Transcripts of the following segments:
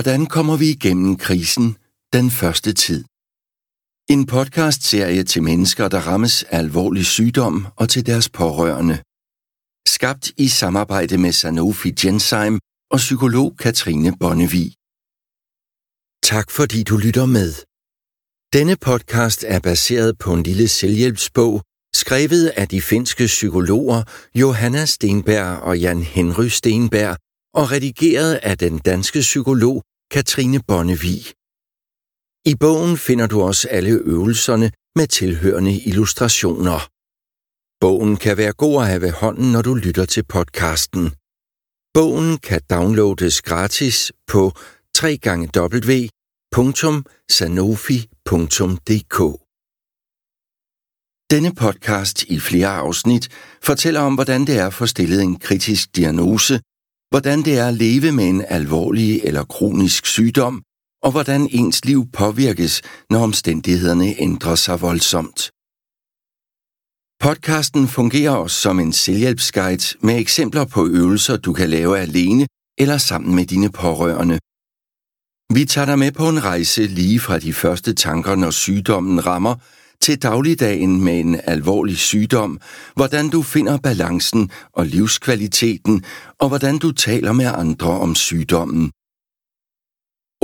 Hvordan kommer vi igennem krisen den første tid? En podcastserie til mennesker, der rammes af alvorlig sygdom og til deres pårørende. Skabt i samarbejde med Sanofi Genzyme og psykolog Katrine Bonnevi. Tak fordi du lytter med. Denne podcast er baseret på en lille selvhjælpsbog, skrevet af de finske psykologer Jan Stenberg og Jan Henry Stenberg og redigeret af den danske psykolog Katrine Bonnevi. I bogen finder du også alle øvelserne med tilhørende illustrationer. Bogen kan være god at have ved hånden, når du lytter til podcasten. Bogen kan downloades gratis på www.sanofi.dk. Denne podcast i flere afsnit fortæller om, hvordan det er at få stillet en kritisk diagnose, hvordan det er at leve med en alvorlig eller kronisk sygdom, og hvordan ens liv påvirkes, når omstændighederne ændrer sig voldsomt. Podcasten fungerer også som en selvhjælpsguide med eksempler på øvelser, du kan lave alene eller sammen med dine pårørende. Vi tager dig med på en rejse lige fra de første tanker, når sygdommen rammer, til dagligdagen med en alvorlig sygdom, hvordan du finder balancen og livskvaliteten, og hvordan du taler med andre om sygdommen.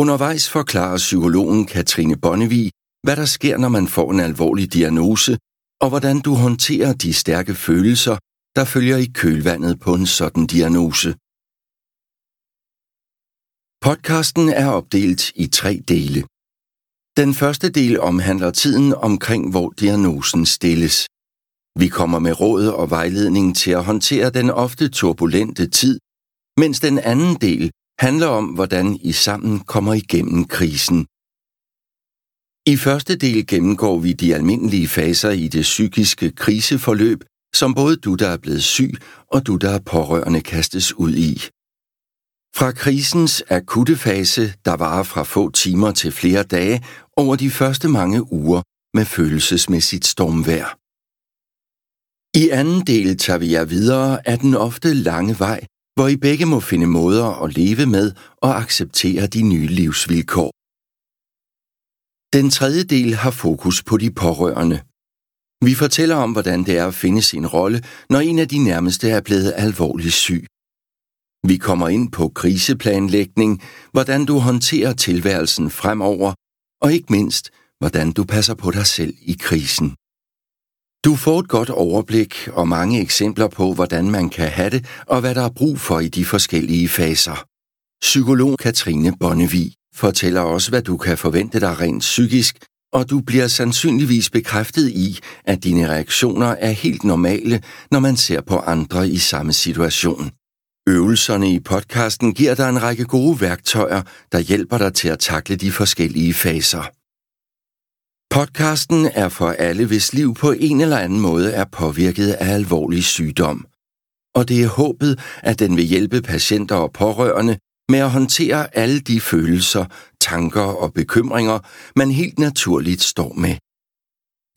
Undervejs forklarer psykologen Katrine Bonnevi, hvad der sker, når man får en alvorlig diagnose, og hvordan du håndterer de stærke følelser, der følger i kølvandet på en sådan diagnose. Podcasten er opdelt i 3 dele. Den første del omhandler tiden omkring, hvor diagnosen stilles. Vi kommer med råd og vejledning til at håndtere den ofte turbulente tid, mens den anden del handler om, hvordan I sammen kommer igennem krisen. I første del gennemgår vi de almindelige faser i det psykiske kriseforløb, som både du, der er blevet syg, og du, der er pårørende, kastes ud i. Fra krisens akutte fase, der varer fra få timer til flere dage, over de første mange uger med følelsesmæssigt stormvejr. I anden del tager vi jer videre af den ofte lange vej, hvor I begge må finde måder at leve med og acceptere de nye livsvilkår. Den tredje del har fokus på de pårørende. Vi fortæller om, hvordan det er at finde sin rolle, når en af de nærmeste er blevet alvorligt syg. Vi kommer ind på kriseplanlægning, hvordan du håndterer tilværelsen fremover, og ikke mindst, hvordan du passer på dig selv i krisen. Du får et godt overblik og mange eksempler på, hvordan man kan have det, og hvad der er brug for i de forskellige faser. Psykolog Katrine Bonnevi fortæller også, hvad du kan forvente dig rent psykisk, og du bliver sandsynligvis bekræftet i, at dine reaktioner er helt normale, når man ser på andre i samme situation. Øvelserne i podcasten giver dig en række gode værktøjer, der hjælper dig til at takle de forskellige faser. Podcasten er for alle, hvis liv på en eller anden måde er påvirket af alvorlig sygdom. Og det er håbet, at den vil hjælpe patienter og pårørende med at håndtere alle de følelser, tanker og bekymringer, man helt naturligt står med.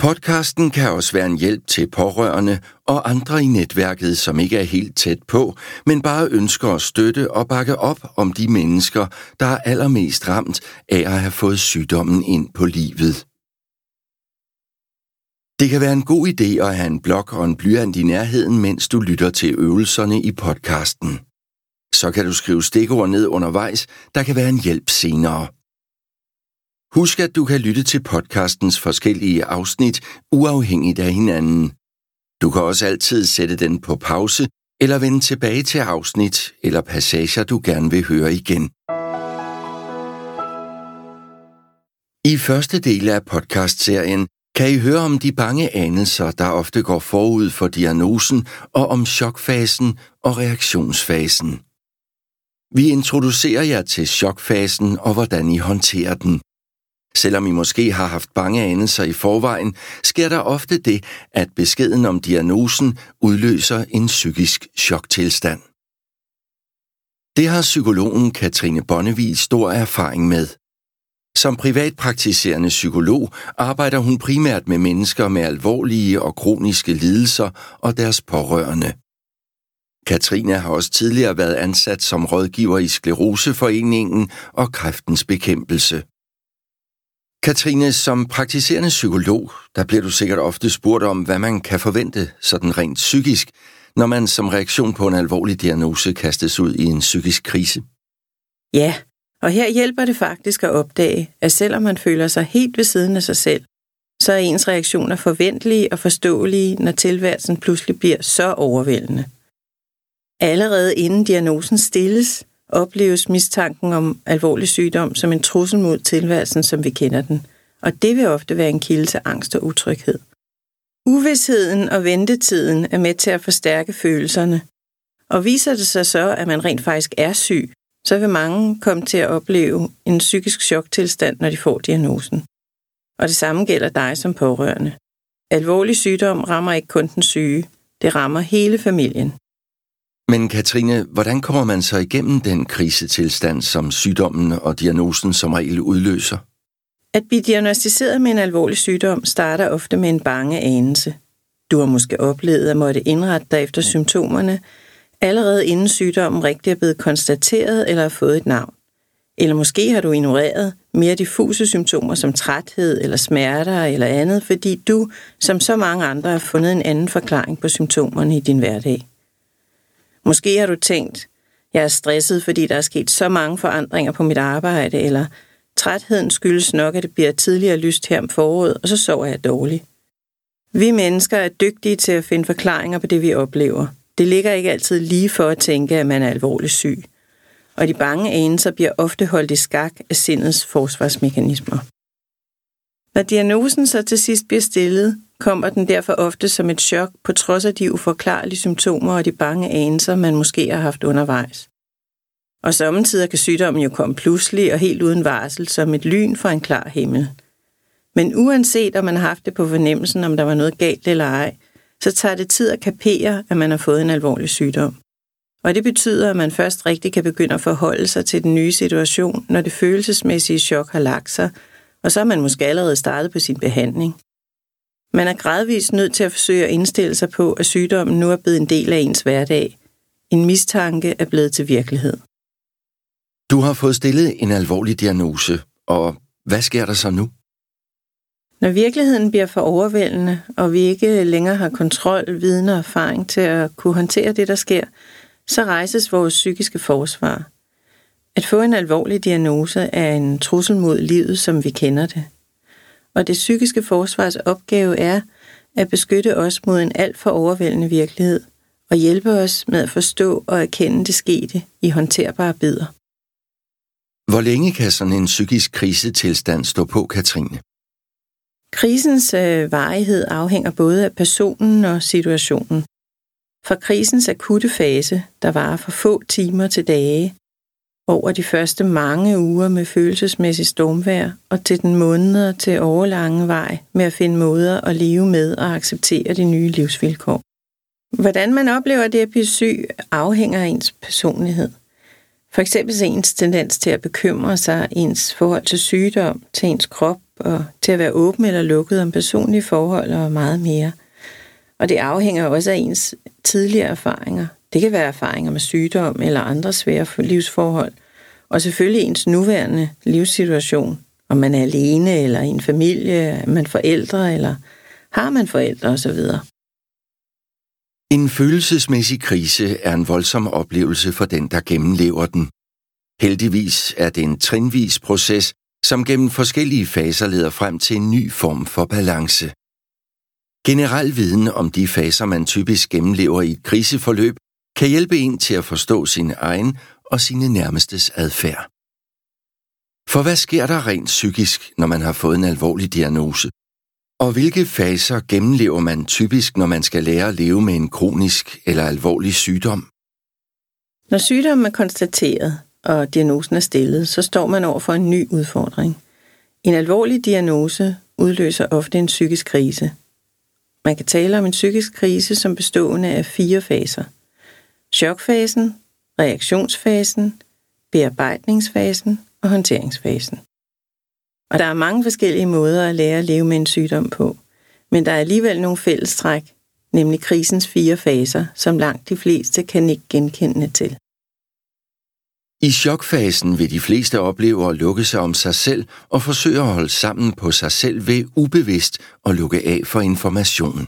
Podcasten kan også være en hjælp til pårørende og andre i netværket, som ikke er helt tæt på, men bare ønsker at støtte og bakke op om de mennesker, der er allermest ramt af at have fået sygdommen ind på livet. Det kan være en god idé at have en blok og en blyant i nærheden, mens du lytter til øvelserne i podcasten. Så kan du skrive stikord ned undervejs, der kan være en hjælp senere. Husk, at du kan lytte til podcastens forskellige afsnit, uafhængigt af hinanden. Du kan også altid sætte den på pause, eller vende tilbage til afsnit eller passager, du gerne vil høre igen. I første del af podcastserien kan I høre om de bange anelser, der ofte går forud for diagnosen, og om chokfasen og reaktionsfasen. Vi introducerer jer til chokfasen og hvordan I håndterer den. Selvom I måske har haft bange anelser i forvejen, sker der ofte det, at beskeden om diagnosen udløser en psykisk choktilstand. Det har psykologen Katrine Bonnevi stor erfaring med. Som privatpraktiserende psykolog arbejder hun primært med mennesker med alvorlige og kroniske lidelser og deres pårørende. Katrine har også tidligere været ansat som rådgiver i Skleroseforeningen og Kræftens Bekæmpelse. Katrine, som praktiserende psykolog, der bliver du sikkert ofte spurgt om, hvad man kan forvente sådan rent psykisk, når man som reaktion på en alvorlig diagnose kastes ud i en psykisk krise. Ja, og her hjælper det faktisk at opdage, at selvom man føler sig helt ved siden af sig selv, så er ens reaktioner forventelige og forståelige, når tilværelsen pludselig bliver så overvældende. Allerede inden diagnosen stilles, opleves mistanken om alvorlig sygdom som en trussel mod tilværelsen, som vi kender den, og det vil ofte være en kilde til angst og utryghed. Uvisheden og ventetiden er med til at forstærke følelserne, og viser det sig så, at man rent faktisk er syg, så vil mange komme til at opleve en psykisk choktilstand, når de får diagnosen. Og det samme gælder dig som pårørende. Alvorlig sygdom rammer ikke kun den syge, det rammer hele familien. Men Katrine, hvordan kommer man så igennem den krisetilstand, som sygdommen og diagnosen som regel udløser? At blive diagnosticeret med en alvorlig sygdom starter ofte med en bange anelse. Du har måske oplevet at måtte indrette dig efter symptomerne, allerede inden sygdommen rigtig er blevet konstateret eller har fået et navn. Eller måske har du ignoreret mere diffuse symptomer som træthed eller smerter eller andet, fordi du, som så mange andre, har fundet en anden forklaring på symptomerne i din hverdag. Måske har du tænkt, jeg er stresset, fordi der er sket så mange forandringer på mit arbejde, eller trætheden skyldes nok, at det bliver tidligere lyst her om foråret, og så sover jeg dårligt. Vi mennesker er dygtige til at finde forklaringer på det, vi oplever. Det ligger ikke altid lige for at tænke, at man er alvorligt syg. Og de bange anelser bliver ofte holdt i skak af sindets forsvarsmekanismer. Når diagnosen så til sidst bliver stillet, kommer den derfor ofte som et chok, på trods af de uforklarlige symptomer og de bange anelser, man måske har haft undervejs. Og sommetider kan sygdommen jo komme pludselig og helt uden varsel, som et lyn fra en klar himmel. Men uanset om man har haft det på fornemmelsen, om der var noget galt eller ej, så tager det tid at kapere, at man har fået en alvorlig sygdom. Og det betyder, at man først rigtig kan begynde at forholde sig til den nye situation, når det følelsesmæssige chok har lagt sig, og så er man måske allerede startet på sin behandling. Man er gradvist nødt til at forsøge at indstille sig på, at sygdommen nu er blevet en del af ens hverdag. En mistanke er blevet til virkelighed. Du har fået stillet en alvorlig diagnose, og hvad sker der så nu? Når virkeligheden bliver for overvældende, og vi ikke længere har kontrol, viden og erfaring til at kunne håndtere det, der sker, så rejses vores psykiske forsvar. At få en alvorlig diagnose er en trussel mod livet, som vi kender det. Og det psykiske forsvars opgave er at beskytte os mod en alt for overvældende virkelighed og hjælpe os med at forstå og erkende det skete i håndterbare bidder. Hvor længe kan sådan en psykisk krisetilstand stå på, Katrine? Krisens varighed afhænger både af personen og situationen. Fra krisens akutte fase, der varer fra få timer til dage, over de første mange uger med følelsesmæssig stormvejr, og til den måneder til årelange vej med at finde måder at leve med og acceptere de nye livsvilkår. Hvordan man oplever det at blive syg, afhænger af ens personlighed. For eksempel ens tendens til at bekymre sig, ens forhold til sygdom, til ens krop, og til at være åben eller lukket om personlige forhold og meget mere. Og det afhænger også af ens tidligere erfaringer. Det kan være erfaringer med sygdom eller andre svære livsforhold. Og selvfølgelig ens nuværende livssituation. Om man er alene eller i en familie, er man forældre eller har man forældre osv. En følelsesmæssig krise er en voldsom oplevelse for den, der gennemlever den. Heldigvis er det en trinvis proces, som gennem forskellige faser leder frem til en ny form for balance. Generel viden om de faser, man typisk gennemlever i et kriseforløb, kan hjælpe en til at forstå sin egen og sine nærmestes adfærd. For hvad sker der rent psykisk, når man har fået en alvorlig diagnose? Og hvilke faser gennemlever man typisk, når man skal lære at leve med en kronisk eller alvorlig sygdom? Når sygdommen er konstateret og diagnosen er stillet, så står man over for en ny udfordring. En alvorlig diagnose udløser ofte en psykisk krise. Man kan tale om en psykisk krise som bestående af 4 faser. Chokfasen, reaktionsfasen, bearbejdningsfasen og håndteringsfasen. Og der er mange forskellige måder at lære at leve med en sygdom på, men der er alligevel nogle fællestræk. nemlig krisens 4 faser, som langt de fleste kan ikke genkende til. I chokfasen vil de fleste opleve at lukke sig om sig selv og forsøge at holde sammen på sig selv ved ubevidst at lukke af for information.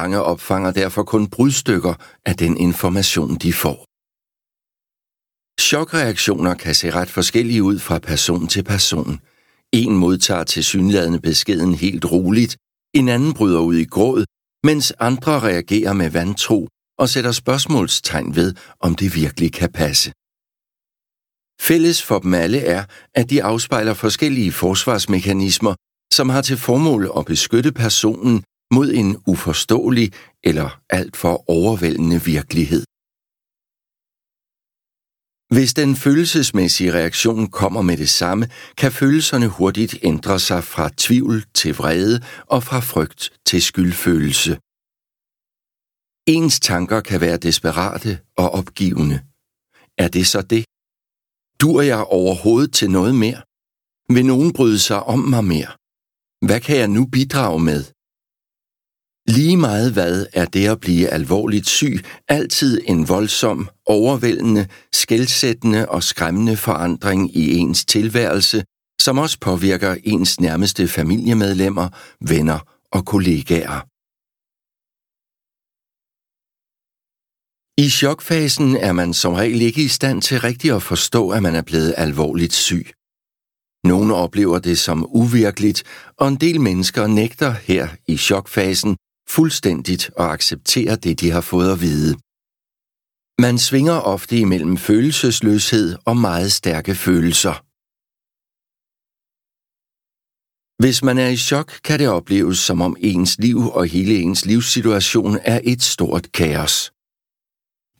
Mange opfanger derfor kun brudstykker af den information, de får. Chokreaktioner kan se ret forskellige ud fra person til person. En modtager tilsyneladende beskeden helt roligt, en anden bryder ud i gråd, mens andre reagerer med vantro og sætter spørgsmålstegn ved, om det virkelig kan passe. Fælles for dem alle er, at de afspejler forskellige forsvarsmekanismer, som har til formål at beskytte personen mod en uforståelig eller alt for overvældende virkelighed. Hvis den følelsesmæssige reaktion kommer med det samme, kan følelserne hurtigt ændre sig fra tvivl til vrede og fra frygt til skyldfølelse. Ens tanker kan være desperate og opgivende. Er det så det? Dur jeg overhovedet til noget mere? Vil nogen bryde sig om mig mere? Hvad kan jeg nu bidrage med? Lige meget hvad er det at blive alvorligt syg altid en voldsom, overvældende, skelsættende og skræmmende forandring i ens tilværelse, som også påvirker ens nærmeste familiemedlemmer, venner og kollegaer. I chokfasen er man som regel ikke i stand til rigtigt at forstå, at man er blevet alvorligt syg. Nogle oplever det som uvirkeligt, og en del mennesker nægter her i chokfasen fuldstændigt at acceptere det, de har fået at vide. Man svinger ofte imellem følelsesløshed og meget stærke følelser. Hvis man er i chok, kan det opleves som om ens liv og hele ens livssituation er et stort kaos.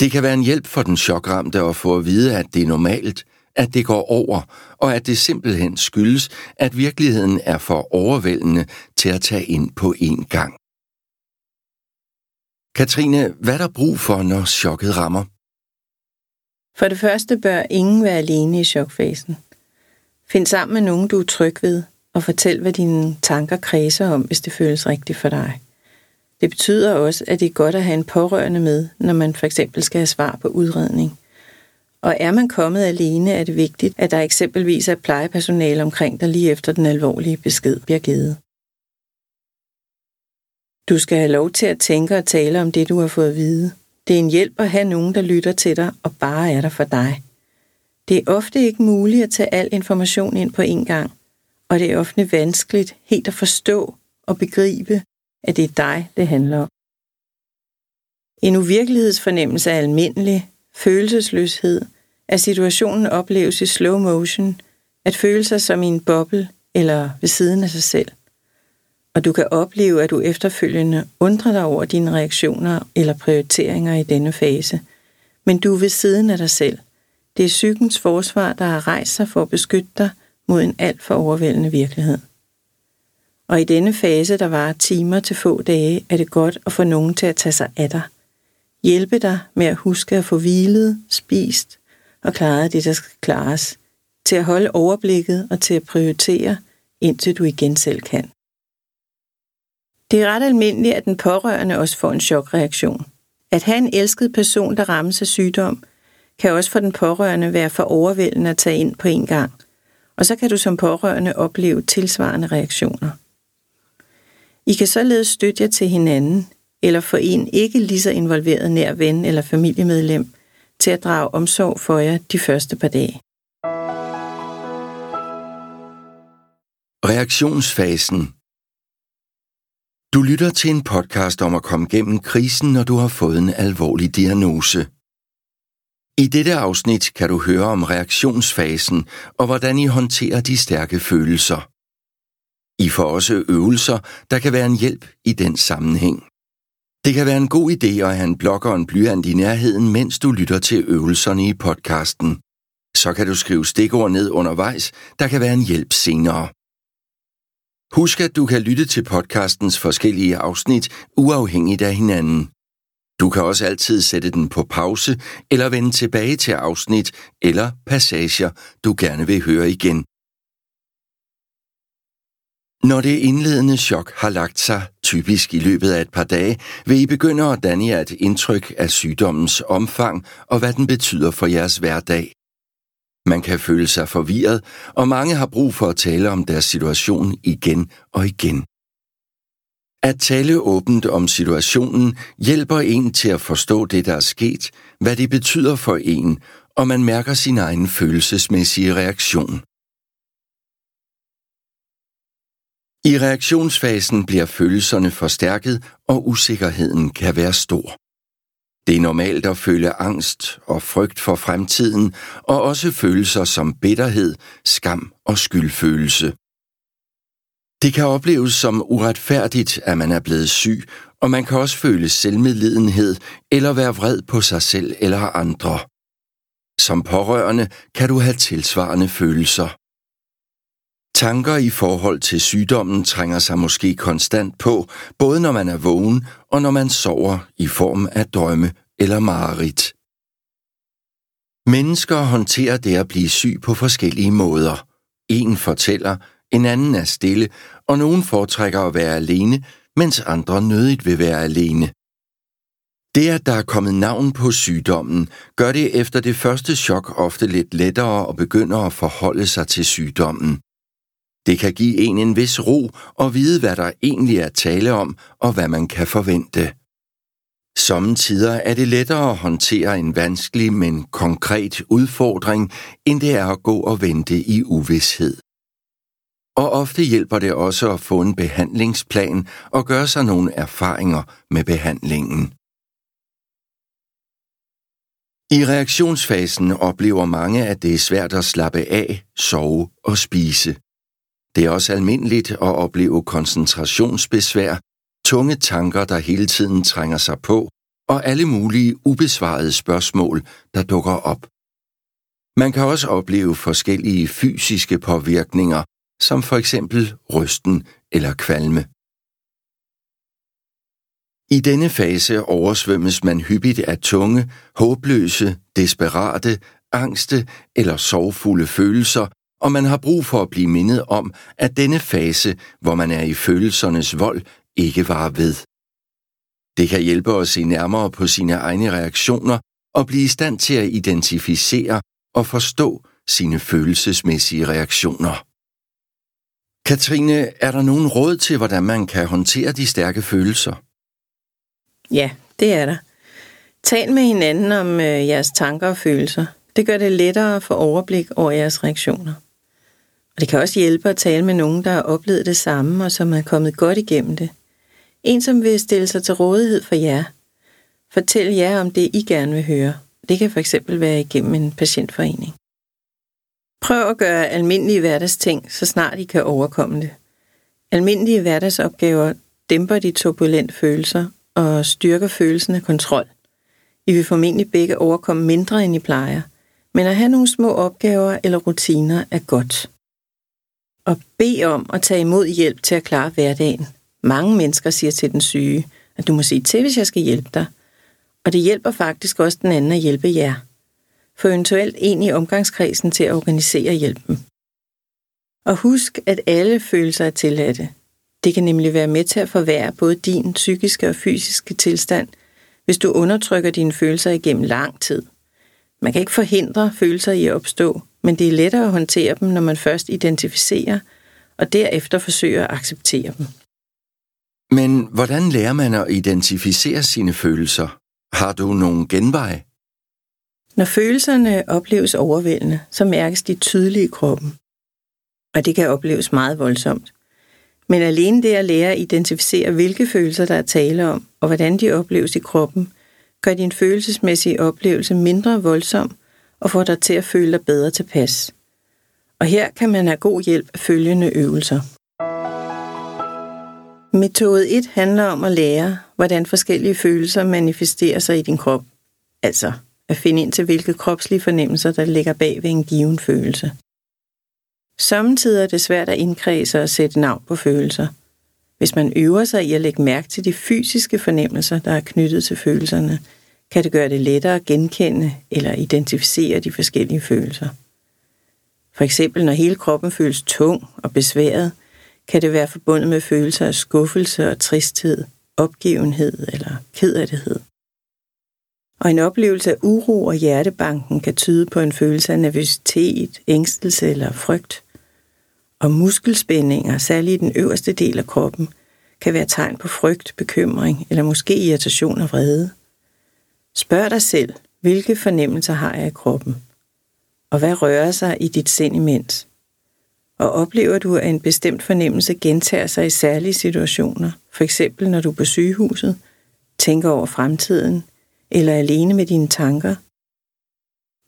Det kan være en hjælp for den chokramte at få at vide, at det er normalt, at det går over, og at det simpelthen skyldes, at virkeligheden er for overvældende til at tage ind på én gang. Katrine, hvad er der brug for, når chokket rammer? For det første bør ingen være alene i chokfasen. Find sammen med nogen, du er tryg ved, og fortæl, hvad dine tanker kredser om, hvis det føles rigtigt for dig. Det betyder også, at det er godt at have en pårørende med, når man for eksempel skal have svar på udredning. Og er man kommet alene, er det vigtigt, at der eksempelvis er plejepersonale omkring dig lige efter den alvorlige besked bliver givet. Du skal have lov til at tænke og tale om det, du har fået at vide. Det er en hjælp at have nogen, der lytter til dig og bare er der for dig. Det er ofte ikke muligt at tage al information ind på én gang, og det er ofte vanskeligt helt at forstå og begribe, at det er dig, det handler om. En uvirkelighedsfornemmelse er almindelig, følelsesløshed, at situationen opleves i slow motion, at føle sig som i en boble eller ved siden af sig selv. Og du kan opleve, at du efterfølgende undrer dig over dine reaktioner eller prioriteringer i denne fase. Men du er ved siden af dig selv. Det er psykens forsvar, der har rejst sig for at beskytte dig mod en alt for overvældende virkelighed. Og i denne fase, der varer timer til få dage, er det godt at få nogen til at tage sig af dig. Hjælpe dig med at huske at få hvilet, spist og klaret det, der skal klares. Til at holde overblikket og til at prioritere, indtil du igen selv kan. Det er ret almindeligt, at den pårørende også får en chokreaktion. At have en elsket person, der rammes af sygdom, kan også for den pårørende være for overvældende at tage ind på en gang. Og så kan du som pårørende opleve tilsvarende reaktioner. I kan således støtte jer til hinanden, eller få en ikke lige så involveret nær ven eller familiemedlem til at drage omsorg for jer de første par dage. Reaktionsfasen. Du lytter til en podcast om at komme gennem krisen, når du har fået en alvorlig diagnose. I dette afsnit kan du høre om reaktionsfasen og hvordan I håndterer de stærke følelser. I får også øvelser, der kan være en hjælp i den sammenhæng. Det kan være en god idé at have en blok og en blyant i nærheden, mens du lytter til øvelserne i podcasten. Så kan du skrive stikord ned undervejs, der kan være en hjælp senere. Husk, at du kan lytte til podcastens forskellige afsnit uafhængigt af hinanden. Du kan også altid sætte den på pause eller vende tilbage til afsnit eller passager, du gerne vil høre igen. Når det indledende chok har lagt sig, typisk i løbet af et par dage, vil I begynde at danne jer et indtryk af sygdommens omfang og hvad den betyder for jeres hverdag. Man kan føle sig forvirret, og mange har brug for at tale om deres situation igen og igen. At tale åbent om situationen hjælper en til at forstå det, der er sket, hvad det betyder for en, og man mærker sin egen følelsesmæssige reaktion. I reaktionsfasen bliver følelserne forstærket, og usikkerheden kan være stor. Det er normalt at føle angst og frygt for fremtiden, og også følelser som bitterhed, skam og skyldfølelse. Det kan opleves som uretfærdigt, at man er blevet syg, og man kan også føle selvmedlidenhed eller være vred på sig selv eller andre. Som pårørende kan du have tilsvarende følelser. Tanker i forhold til sygdommen trænger sig måske konstant på, både når man er vågen og når man sover i form af drømme eller mareridt. Mennesker håndterer det at blive syg på forskellige måder. En fortæller, en anden er stille, og nogen foretrækker at være alene, mens andre nødigt vil være alene. Det, at der er kommet navn på sygdommen, gør det efter det første chok ofte lidt lettere og begynder at forholde sig til sygdommen. Det kan give en vis ro og vide, hvad der egentlig er tale om og hvad man kan forvente. Sommetider er det lettere at håndtere en vanskelig, men konkret udfordring, end det er at gå og vente i uvished. Og ofte hjælper det også at få en behandlingsplan og gøre sig nogle erfaringer med behandlingen. I reaktionsfasen oplever mange, at det er svært at slappe af, sove og spise. Det er også almindeligt at opleve koncentrationsbesvær, tunge tanker, der hele tiden trænger sig på, og alle mulige ubesvarede spørgsmål, der dukker op. Man kan også opleve forskellige fysiske påvirkninger, som for eksempel rysten eller kvalme. I denne fase oversvømmes man hyppigt af tunge, håbløse, desperate, angste eller sorgfulde følelser, og man har brug for at blive mindet om, at denne fase, hvor man er i følelsernes vold, ikke varer ved. Det kan hjælpe at se nærmere på sine egne reaktioner og blive i stand til at identificere og forstå sine følelsesmæssige reaktioner. Katrine, er der nogen råd til, hvordan man kan håndtere de stærke følelser? Ja, det er der. Tal med hinanden om jeres tanker og følelser. Det gør det lettere at få overblik over jeres reaktioner. Og det kan også hjælpe at tale med nogen, der har oplevet det samme, og som er kommet godt igennem det. En, som vil stille sig til rådighed for jer. Fortæl jer om det, I gerne vil høre. Det kan fx være igennem en patientforening. Prøv at gøre almindelige hverdagsting, så snart I kan overkomme det. Almindelige hverdagsopgaver dæmper de turbulente følelser og styrker følelsen af kontrol. I vil formentlig begge overkomme mindre, end I plejer. Men at have nogle små opgaver eller rutiner er godt. Og bed om at tage imod hjælp til at klare hverdagen. Mange mennesker siger til den syge, at du må sige til, hvis jeg skal hjælpe dig. Og det hjælper faktisk også den anden at hjælpe jer. Få eventuelt en i omgangskredsen til at organisere hjælpen. Og husk, at alle følelser er tilladte. Det kan nemlig være med til at forværre både din psykiske og fysiske tilstand, hvis du undertrykker dine følelser igennem lang tid. Man kan ikke forhindre følelser i at opstå, men det er lettere at håndtere dem, når man først identificerer og derefter forsøger at acceptere dem. Men hvordan lærer man at identificere sine følelser? Har du nogen genveje? Når følelserne opleves overvældende, så mærkes de tydeligt i kroppen. Og det kan opleves meget voldsomt. Men alene det at lære at identificere, hvilke følelser der er tale om, og hvordan de opleves i kroppen, gør din følelsesmæssige oplevelse mindre voldsom og får dig til at føle dig bedre tilpas. Og her kan man have god hjælp af følgende øvelser. Metode 1 handler om at lære, hvordan forskellige følelser manifesterer sig i din krop. Altså at finde ind til, hvilke kropslige fornemmelser, der ligger bag ved en given følelse. Sommetider er det svært at indkredse og sætte navn på følelser. Hvis man øver sig i at lægge mærke til de fysiske fornemmelser, der er knyttet til følelserne, kan det gøre det lettere at genkende eller identificere de forskellige følelser. For eksempel når hele kroppen føles tung og besværet, kan det være forbundet med følelser af skuffelse og tristhed, opgivenhed eller kederlighed. Og en oplevelse af uro og hjertebanken kan tyde på en følelse af nervøsitet, ængstelse eller frygt. Og muskelspændinger, særligt i den øverste del af kroppen, kan være tegn på frygt, bekymring eller måske irritation og vrede. Spørg dig selv, hvilke fornemmelser har jeg i kroppen? Og hvad rører sig i dit sind imens? Og oplever du, at en bestemt fornemmelse gentager sig i særlige situationer, f.eks. når du er på sygehuset, tænker over fremtiden eller alene med dine tanker?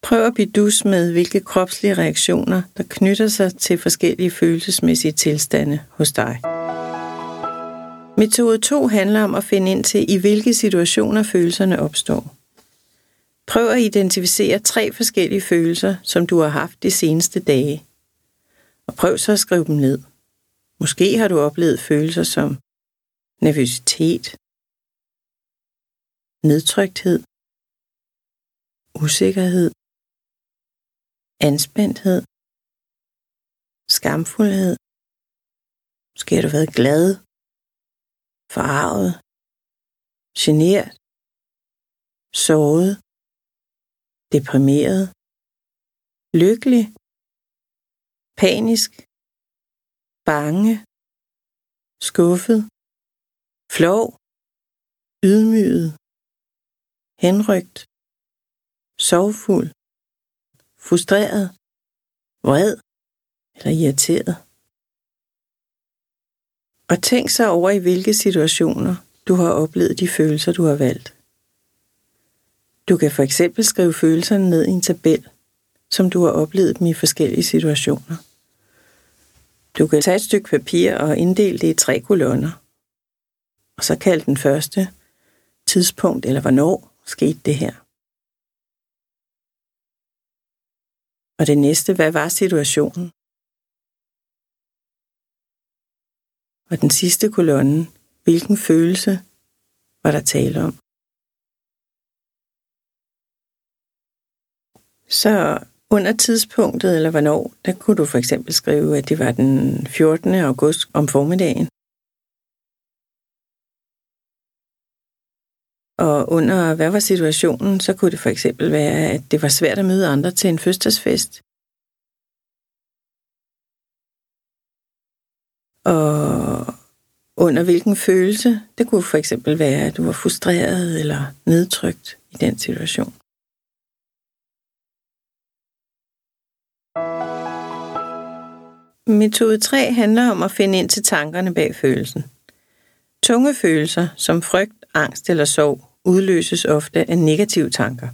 Prøv at blive dus med, hvilke kropslige reaktioner, der knytter sig til forskellige følelsesmæssige tilstande hos dig. Metode 2 handler om at finde ind til, i hvilke situationer følelserne opstår. Prøv at identificere 3 forskellige følelser, som du har haft de seneste dage. Og prøv så at skrive dem ned. Måske har du oplevet følelser som nervøsitet, nedtrykthed, usikkerhed, anspændthed, skamfuldhed. Måske har du været glad, forarget, genert, såret, deprimeret, lykkelig, panisk, bange, skuffet, flov, ydmyget, henrygt, sorgfuld, frustreret, vred eller irriteret. Og tænk så over, i hvilke situationer du har oplevet de følelser, du har valgt. Du kan for eksempel skrive følelserne ned i en tabel, som du har oplevet dem i forskellige situationer. Du kan tage et stykke papir og inddele det i 3 kolonner. Og så kald den første tidspunkt eller hvornår skete det her. Og det næste, hvad var situationen? Og den sidste kolonne, hvilken følelse var der tale om? Så under tidspunktet, eller hvornår, der kunne du for eksempel skrive, at det var den 14. august om formiddagen. Og under, hvad var situationen, så kunne det for eksempel være, at det var svært at møde andre til en fødselsdagsfest. Og under hvilken følelse, det kunne for eksempel være, at du var frustreret eller nedtrykt i den situation. Metode 3 handler om at finde ind til tankerne bag følelsen. Tunge følelser som frygt, angst eller sorg udløses ofte af negative tanker.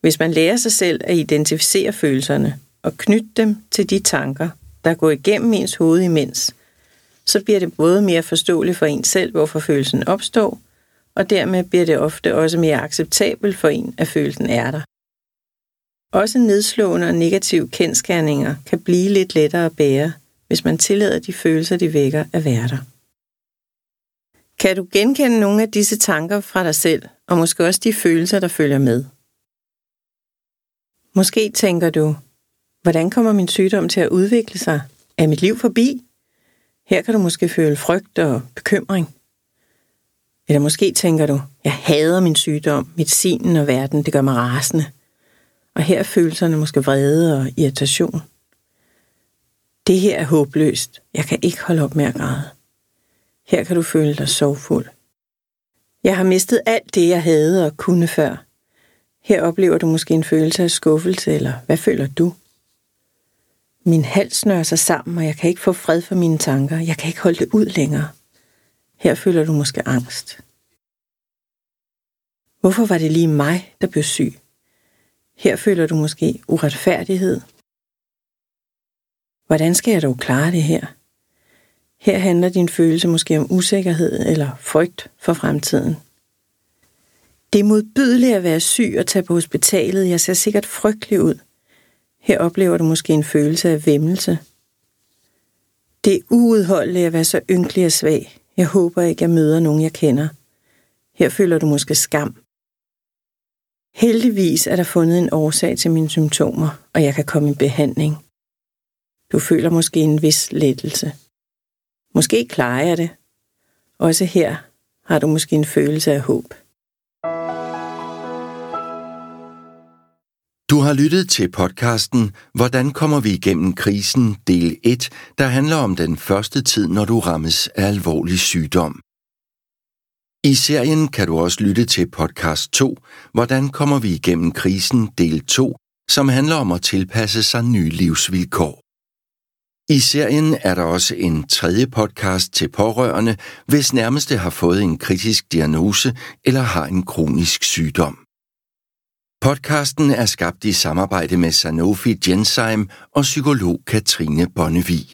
Hvis man lærer sig selv at identificere følelserne og knytte dem til de tanker, der går igennem ens hoved imens, så bliver det både mere forståeligt for en selv, hvorfor følelsen opstår, og dermed bliver det ofte også mere acceptabelt for en, at følelsen er der. Også nedslående og negative kendsgerninger kan blive lidt lettere at bære, hvis man tillader de følelser, de vækker, at være der. Kan du genkende nogle af disse tanker fra dig selv, og måske også de følelser, der følger med? Måske tænker du, hvordan kommer min sygdom til at udvikle sig? Er mit liv forbi? Her kan du måske føle frygt og bekymring. Eller måske tænker du, jeg hader min sygdom, medicinen og verden, det gør mig rasende. Og her er følelserne måske vrede og irritation. Det her er håbløst. Jeg kan ikke holde op med at græde. Her kan du føle dig sorgfuld. Jeg har mistet alt det, jeg havde og kunne før. Her oplever du måske en følelse af skuffelse, eller hvad føler du? Min hals snører sig sammen, og jeg kan ikke få fred for mine tanker. Jeg kan ikke holde det ud længere. Her føler du måske angst. Hvorfor var det lige mig, der blev syg? Her føler du måske uretfærdighed. Hvordan skal jeg dog klare det her? Her handler din følelse måske om usikkerhed eller frygt for fremtiden. Det er modbydeligt at være syg og tage på hospitalet. Jeg ser sikkert frygtelig ud. Her oplever du måske en følelse af væmmelse. Det er uudholdeligt at være så ynkelig og svag. Jeg håber ikke, jeg møder nogen, jeg kender. Her føler du måske skam. Heldigvis er der fundet en årsag til mine symptomer, og jeg kan komme i behandling. Du føler måske en vis lettelse. Måske klarer jeg det. Også her har du måske en følelse af håb. Du har lyttet til podcasten Hvordan kommer vi igennem krisen, del 1, der handler om den første tid, når du rammes af alvorlig sygdom. I serien kan du også lytte til podcast 2, Hvordan kommer vi igennem krisen, del 2, som handler om at tilpasse sig nye livsvilkår. I serien er der også en tredje podcast til pårørende, hvis nærmeste har fået en kritisk diagnose eller har en kronisk sygdom. Podcasten er skabt i samarbejde med Sanofi Genzyme og psykolog Katrine Bonnevi.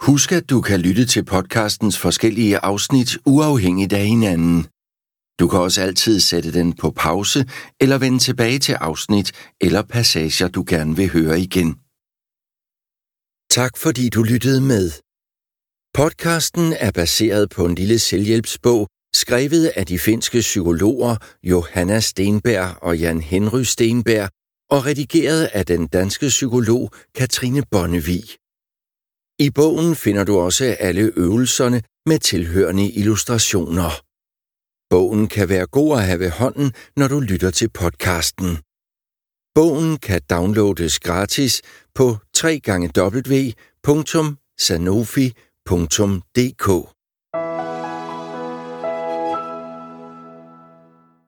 Husk, at du kan lytte til podcastens forskellige afsnit uafhængigt af hinanden. Du kan også altid sætte den på pause eller vende tilbage til afsnit eller passager, du gerne vil høre igen. Tak fordi du lyttede med. Podcasten er baseret på en lille selvhjælpsbog, skrevet af de finske psykologer Jan Stenberg og Jan Henry Stenberg og redigeret af den danske psykolog Katrine Bonnevi. I bogen finder du også alle øvelserne med tilhørende illustrationer. Bogen kan være god at have ved hånden, når du lytter til podcasten. Bogen kan downloades gratis på www.sanofi.dk.